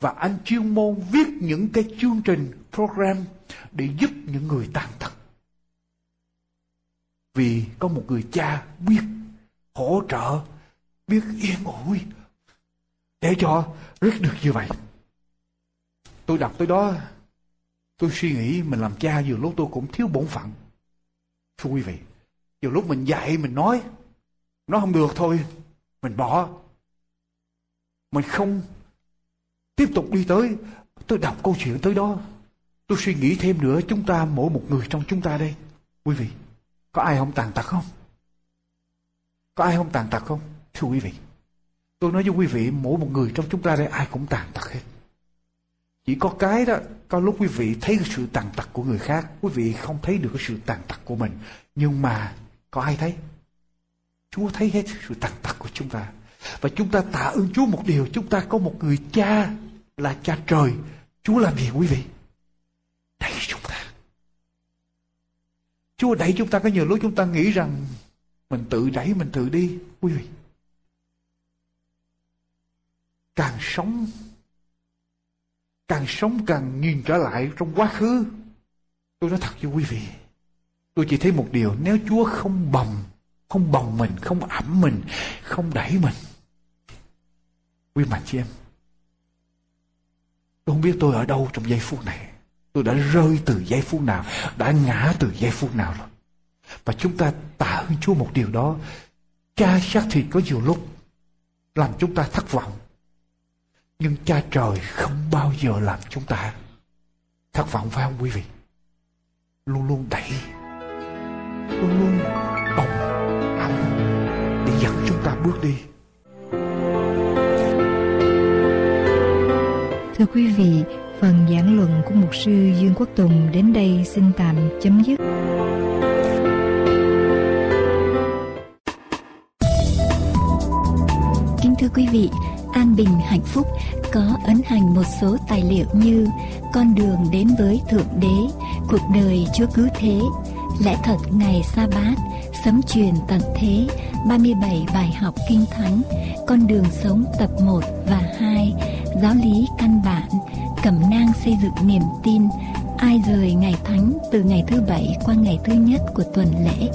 và anh chuyên môn viết những cái chương trình program để giúp những người tàn tật. Vì có một người cha biết hỗ trợ, biết yên ủi để cho Rick được như vậy. Tôi đọc tới đó, tôi suy nghĩ mình làm cha nhiều lúc tôi cũng thiếu bổn phận. Thưa quý vị, nhiều lúc mình dạy, mình nói, nó không được thôi, mình bỏ, mình không tiếp tục đi tới. Tôi đọc câu chuyện tới đó, tôi suy nghĩ thêm nữa, chúng ta, mỗi một người trong chúng ta đây, quý vị, có ai không tàn tật không? Có ai không tàn tật không? Thưa quý vị, tôi nói với quý vị, mỗi một người trong chúng ta đây ai cũng tàn tật hết. Chỉ có cái đó, có lúc quý vị thấy cái sự tàn tật của người khác, quý vị không thấy được cái sự tàn tật của mình. Nhưng mà có ai thấy? Chúa thấy hết sự tàn tật của chúng ta. Và chúng ta tạ ơn Chúa một điều, chúng ta có một người cha là cha trời. Chúa làm gì quý vị? Đẩy chúng ta. Chúa đẩy chúng ta. Có nhiều lúc chúng ta nghĩ rằng mình tự đẩy, mình tự đi. Quý vị, Càng sống càng nhìn trở lại trong quá khứ. Tôi nói thật với quý vị, tôi chỉ thấy một điều, nếu Chúa không bồng mình, không ẵm mình, không đẩy mình, quý mạnh chị em, tôi không biết tôi ở đâu trong giây phút này. Tôi đã rơi từ giây phút nào, đã ngã từ giây phút nào rồi. Và chúng ta tạ ơn Chúa một điều đó. Cha xác thịt có nhiều lúc làm chúng ta thất vọng, nhưng cha trời không bao giờ làm chúng ta thất vọng, phải không quý vị? Luôn luôn đẩy, luôn luôn bồng ẵm để dẫn chúng ta bước đi. Thưa quý vị, phần giảng luận của mục sư Dương Quốc Tùng đến đây xin tạm chấm dứt. Kính thưa quý vị, An Bình Hạnh Phúc có ấn hành một số tài liệu như Con đường đến với Thượng Đế, Cuộc đời Chúa cứu thế, Lẽ thật ngày sa bát, Sấm truyền tận thế, 37 bài học kinh thánh, Con đường sống tập 1 và 2, Giáo lý căn bản, Cẩm nang xây dựng niềm tin, Ai rời ngày thánh từ ngày thứ Bảy qua ngày thứ Nhất của tuần lễ,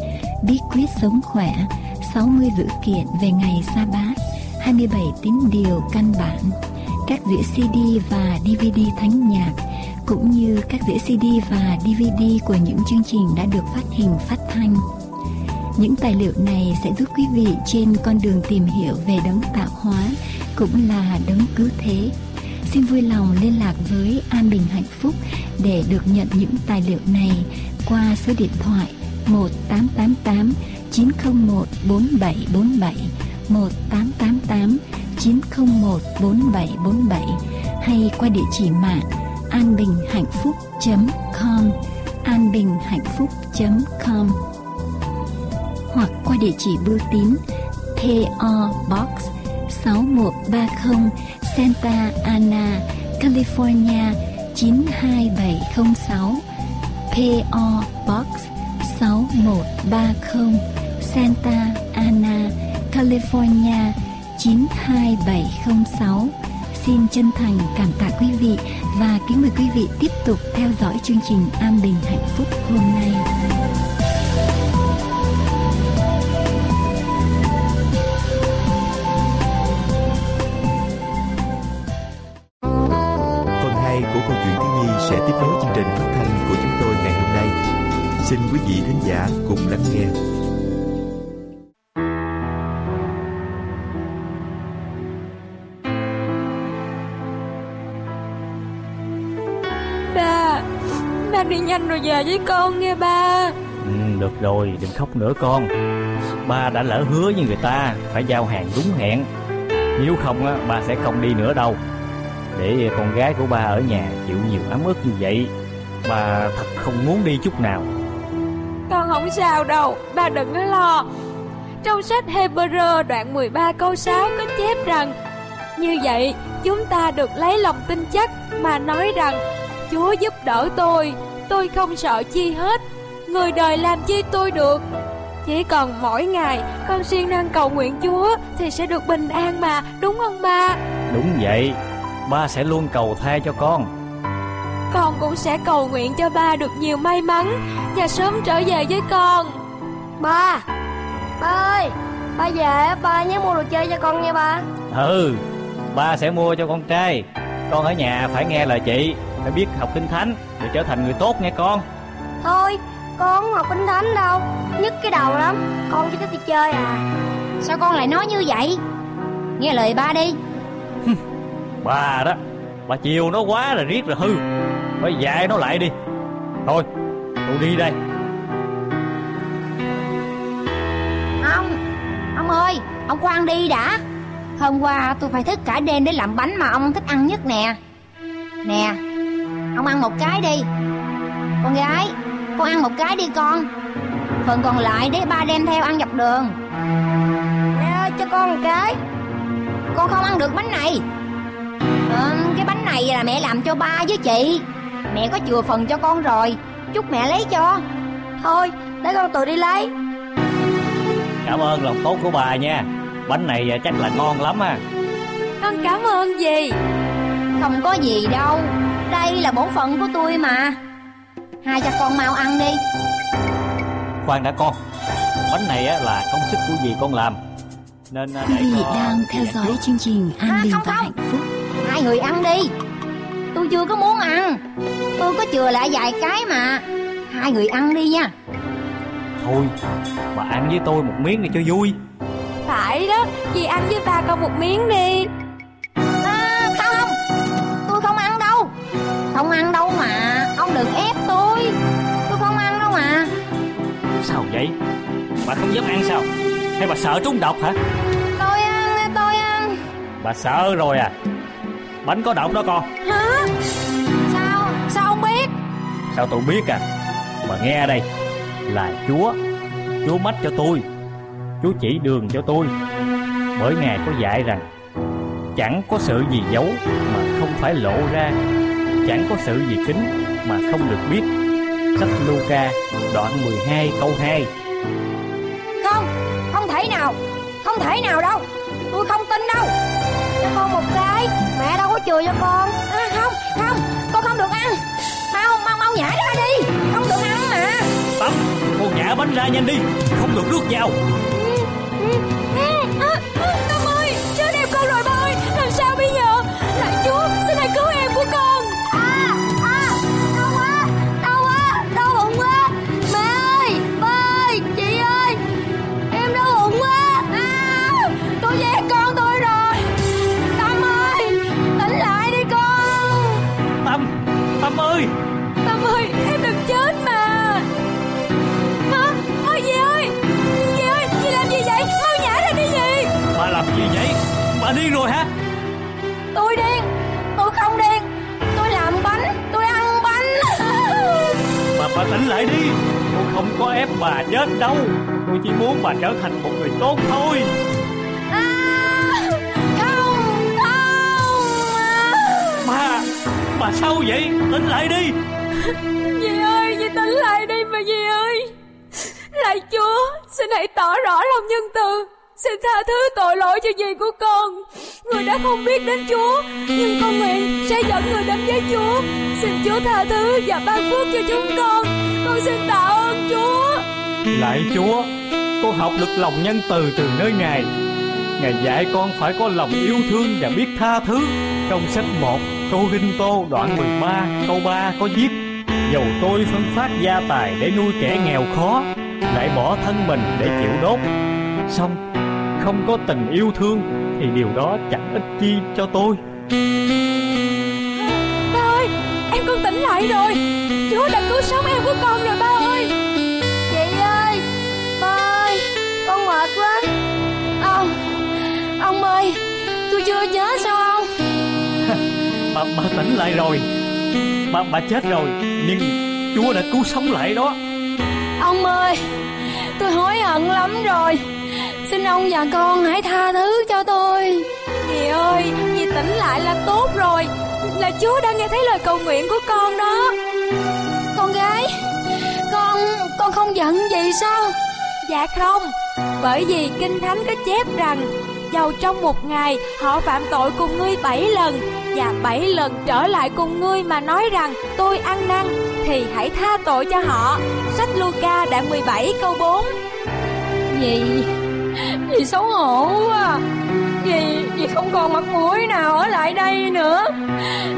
Bí quyết sống khỏe, 60 dữ kiện về ngày sa bát, 27 tín điều căn bản, các đĩa CD và DVD thánh nhạc, cũng như các đĩa CD và DVD của những chương trình đã được phát hình phát thanh. Những tài liệu này sẽ giúp quý vị trên con đường tìm hiểu về đấng tạo hóa cũng là đấng cứu thế. Xin vui lòng liên lạc với An Bình Hạnh Phúc để được nhận những tài liệu này qua số điện thoại 1-888-901-4747, 1-888-901-4747 hay qua địa chỉ mạng anbinhhạnhphúc.com, anbinhhạnhphúc.com, hoặc qua địa chỉ bưu tín PO Box 6130 Santa Ana, California 92706, PO Box 6130 Santa Ana, California 92706. Xin chân thành cảm tạ quý vị và kính mời quý vị tiếp tục theo dõi chương trình An Bình Hạnh Phúc hôm nay. Phần 2 của câu chuyện thiếu nhi sẽ tiếp nối chương trình phát thanh của chúng tôi ngày hôm nay. Xin quý vị khán giả cùng lắng nghe. Đi nhanh rồi về với con nghe ba. Được rồi, đừng khóc nữa con. Ba đã lỡ hứa với người ta phải giao hàng đúng hẹn. Nếu không á, ba sẽ không đi nữa đâu. Để con gái của ba ở nhà chịu nhiều ấm ức như vậy, ba thật không muốn đi chút nào. Con không sao đâu, ba đừng có lo. Trong sách Hebrew đoạn 13 câu 6 có chép rằng: như vậy chúng ta được lấy lòng tin chắc mà nói rằng Chúa giúp đỡ tôi không sợ chi hết, người đời làm chi tôi được. Chỉ cần mỗi ngày con siêng năng cầu nguyện Chúa thì sẽ được bình an mà, đúng không ba? Đúng vậy, ba sẽ luôn cầu tha cho con. Con cũng sẽ cầu nguyện cho ba được nhiều may mắn và sớm trở về với con. Ba ơi, ba về ba nhớ mua đồ chơi cho con nghe ba. Ừ, ba sẽ mua cho con trai. Con ở nhà phải nghe lời chị, phải biết học Kinh Thánh để trở thành người tốt nghe con. Thôi, con không học Kinh Thánh đâu, nhức cái đầu lắm, con chỉ thích đi chơi à. Sao con lại nói như vậy? Nghe lời ba đi. Ba đó, bà chiều nó quá là riết rồi hư, phải dạy nó lại đi. Thôi, tôi đi đây. Ông ơi, ông khoan đi đã. Hôm qua tôi phải thức cả đêm để làm bánh mà ông thích ăn nhất nè. Nè, ông ăn một cái đi. Con gái, con ăn một cái đi con. Phần còn lại để ba đem theo ăn dọc đường. Mẹ ơi, cho con một cái. Con không ăn được bánh này. Cái bánh này là mẹ làm cho ba với chị. Mẹ có chừa phần cho con rồi, chúc mẹ lấy cho. Thôi, để con tự đi lấy. Cảm ơn lòng tốt của bà nha. Bánh này chắc là ngon lắm à. Con cảm ơn gì? Không có gì đâu, đây là bổn phận của tôi mà. Hai cha con mau ăn đi. Khoan đã con, bánh này là công sức của dì con làm nên để quý vị đang theo dõi chương trình An Bình và Hạnh Phúc. Hai người ăn đi, tôi chưa có muốn ăn. Tôi có chừa lại vài cái mà. Hai người ăn đi nha. Thôi, bà ăn với tôi một miếng để cho vui. Phải đó, dì ăn với ba con một miếng đi. Không, tôi không ăn đâu. Không ăn đâu mà, ông đừng ép tôi không ăn đâu mà. Sao vậy? Bà không dám ăn sao? Hay bà sợ trúng độc hả? Tôi ăn. Bà sợ rồi à? Bánh có độc đó con. Hả? Sao ông biết? Sao tôi biết à? Bà nghe đây, là Chúa mách cho tôi, Chúa chỉ đường cho tôi. Bởi Ngài có dạy rằng chẳng có sự gì giấu mà không phải lộ ra, chẳng có sự gì kín mà không được biết. Sách Luca đoạn 12 câu 2. Không thể nào đâu, tôi không tin đâu. Cho con một cái, mẹ đâu có chừa cho con. Không, con không được ăn. Mau nhả ra đi, không được ăn mà. Tấm, con nhả bánh ra nhanh đi, không được rước vào. Tâm ơi, Chúa đem con rồi ba ơi, làm sao bây giờ? Lạy Chúa, xin hãy cứu em của con. Đau bụng quá. Mẹ ơi, ba ơi, chị ơi, em đau bụng quá. Tôi giết con tôi rồi. Tâm ơi, tỉnh lại đi con. Tâm ơi, em đừng chết mà. Bà điên rồi hả? Tôi điên? Tôi không điên. Tôi làm bánh, tôi ăn bánh. Bà tỉnh lại đi. Tôi không có ép bà chết đâu. Tôi chỉ muốn bà trở thành một người tốt thôi. Không. Bà sao vậy? Tỉnh lại đi. Dì ơi, dì tỉnh lại đi mà dì ơi. Lạy Chúa, xin hãy tỏ rõ lòng nhân từ. Xin tha thứ tội lỗi cho dì của con. Người đã không biết đến Chúa, nhưng con nguyện sẽ dẫn người đến với Chúa. Xin Chúa tha thứ và ban phước cho chúng con. Con xin tạ ơn Chúa. Lạy Chúa, con học được lòng nhân từ từ nơi Ngài. Ngài dạy con phải có lòng yêu thương và biết tha thứ. Trong sách 1 Cô-rinh-tô đoạn 13 câu 3 có viết: dầu tôi phân phát gia tài để nuôi kẻ nghèo khó, lại bỏ thân mình để chịu đốt. Xong, không có tình yêu thương thì điều đó chẳng ích chi cho tôi. Ba ơi, em con tỉnh lại rồi. Chúa đã cứu sống em của con rồi ba ơi. Chị ơi, ba ơi, con mệt quá. Ông ơi, tôi chưa chết sao ông? Bà tỉnh lại rồi. Bà chết rồi, nhưng Chúa đã cứu sống lại đó. Ông ơi, tôi hối hận lắm rồi. Xin ông và con hãy tha thứ cho tôi. Dì ơi, dì tỉnh lại là tốt rồi. Là Chúa đã nghe thấy lời cầu nguyện của con đó. Con gái, con không giận gì sao? Dạ không, bởi vì Kinh Thánh có chép rằng dầu trong một ngày họ phạm tội cùng ngươi 7 lần, và 7 lần trở lại cùng ngươi mà nói rằng tôi ăn năn, thì hãy tha tội cho họ. Sách Luca đoạn 17 câu 4. Dì xấu hổ quá. Dì không còn mặt mũi nào ở lại đây nữa.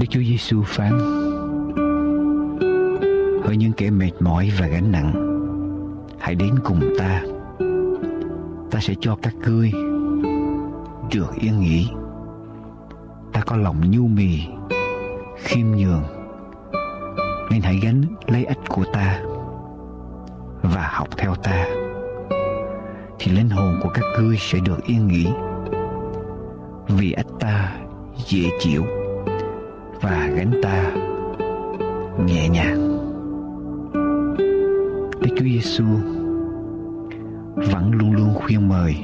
Đức Chúa Giêsu phán: Hỡi những kẻ mệt mỏi và gánh nặng, hãy đến cùng ta, ta sẽ cho các ngươi được yên nghỉ. Ta có lòng nhu mì, khiêm nhường, nên hãy gánh lấy ách của ta và học theo ta, thì linh hồn của các ngươi sẽ được yên nghỉ. Vì ách ta dễ chịu và gánh ta nhẹ nhàng. Đức Chúa Giêsu vẫn luôn luôn khuyên mời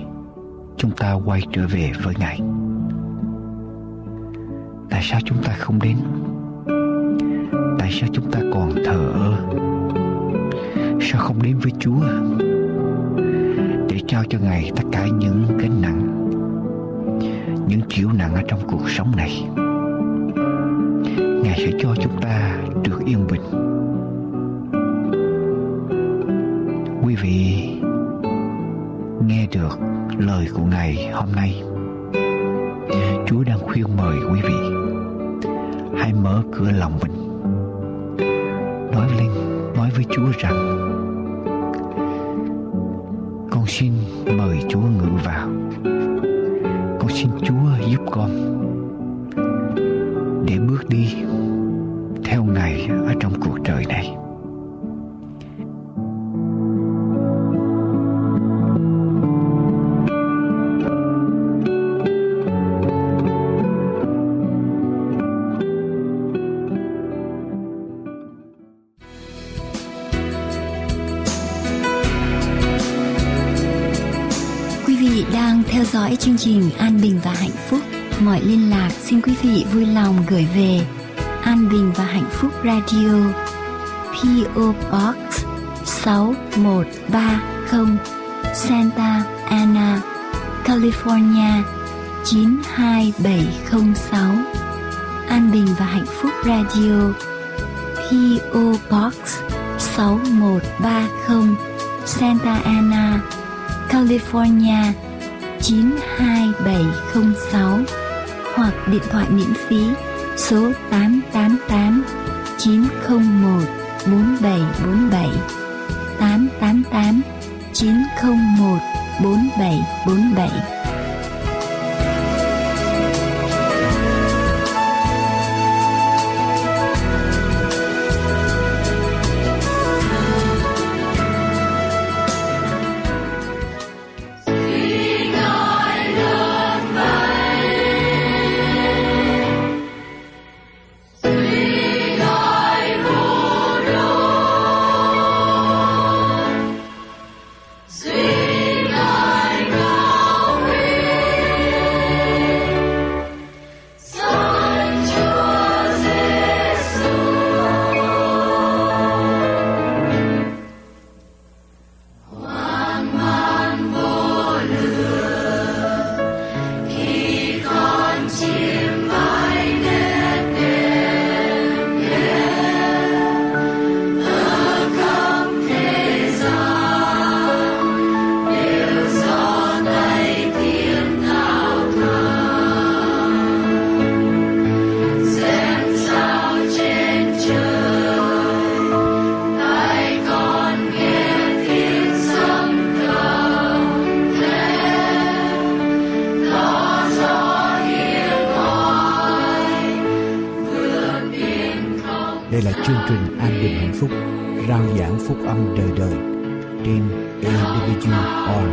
chúng ta quay trở về với Ngài. Tại sao chúng ta không đến? Tại sao chúng ta còn thờ ơ? Sao không đến với Chúa để trao cho Ngài tất cả những gánh nặng, những chịu nặng ở trong cuộc sống này? Ngài sẽ cho chúng ta được yên bình. Quý vị nghe được lời của Ngài hôm nay, Chúa đang khuyên mời quý vị hãy mở cửa lòng mình, nói với Chúa rằng: Con xin mời Chúa ngự vào, con xin Chúa giúp con để bước đi theo Ngài ở trong cuộc đời này. Dõi chương trình An Bình và Hạnh Phúc. Mọi liên lạc xin quý vị vui lòng gửi về An Bình và Hạnh Phúc Radio, PO Box 6130 Santa Ana, California 92706. An Bình và Hạnh Phúc Radio, PO Box 6130 Santa Ana, California 92706, hoặc điện thoại miễn phí số 888 901 4747, 888 901 4747. Hãy Đây là chương trình An Bình Hạnh Phúc, rao giảng phúc âm đời đời trên AWR.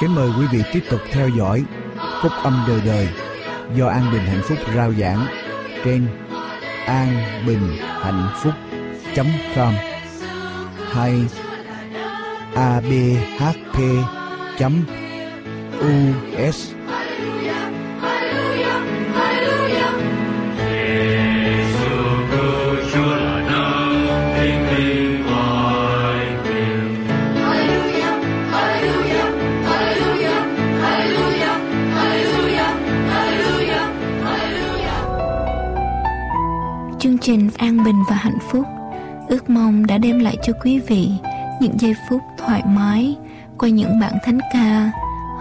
Kính mời quý vị tiếp tục theo dõi Phúc âm đời đời do An Bình Hạnh Phúc rao giảng trên anbinhhạnhphúc.com hay abhp.us. Chương trình An Bình và Hạnh Phúc ước mong đã đem lại cho quý vị những giây phút thoải mái qua những bản thánh ca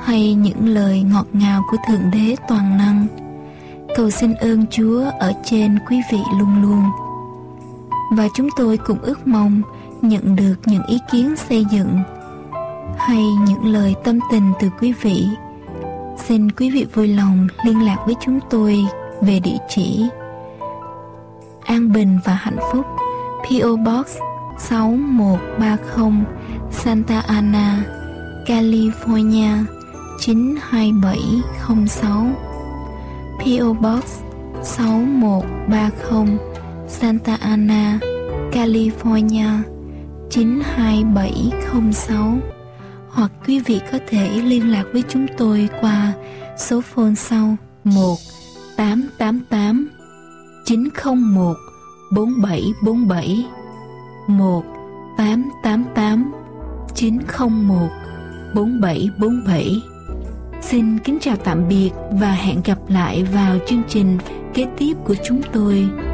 hay những lời ngọt ngào của Thượng Đế toàn năng. Cầu xin ơn Chúa ở trên quý vị luôn luôn. Và chúng tôi cũng ước mong nhận được những ý kiến xây dựng hay những lời tâm tình từ quý vị. Xin quý vị vui lòng liên lạc với chúng tôi về địa chỉ An Bình và Hạnh Phúc, PO Box 6130, Santa Ana, California 92706. PO Box 6130, Santa Ana, California 92706. Hoặc quý vị có thể liên lạc với chúng tôi qua số phone sau 1-888-901-4747 1-888-901-4747. Xin kính chào tạm biệt và hẹn gặp lại vào chương trình kế tiếp của chúng tôi.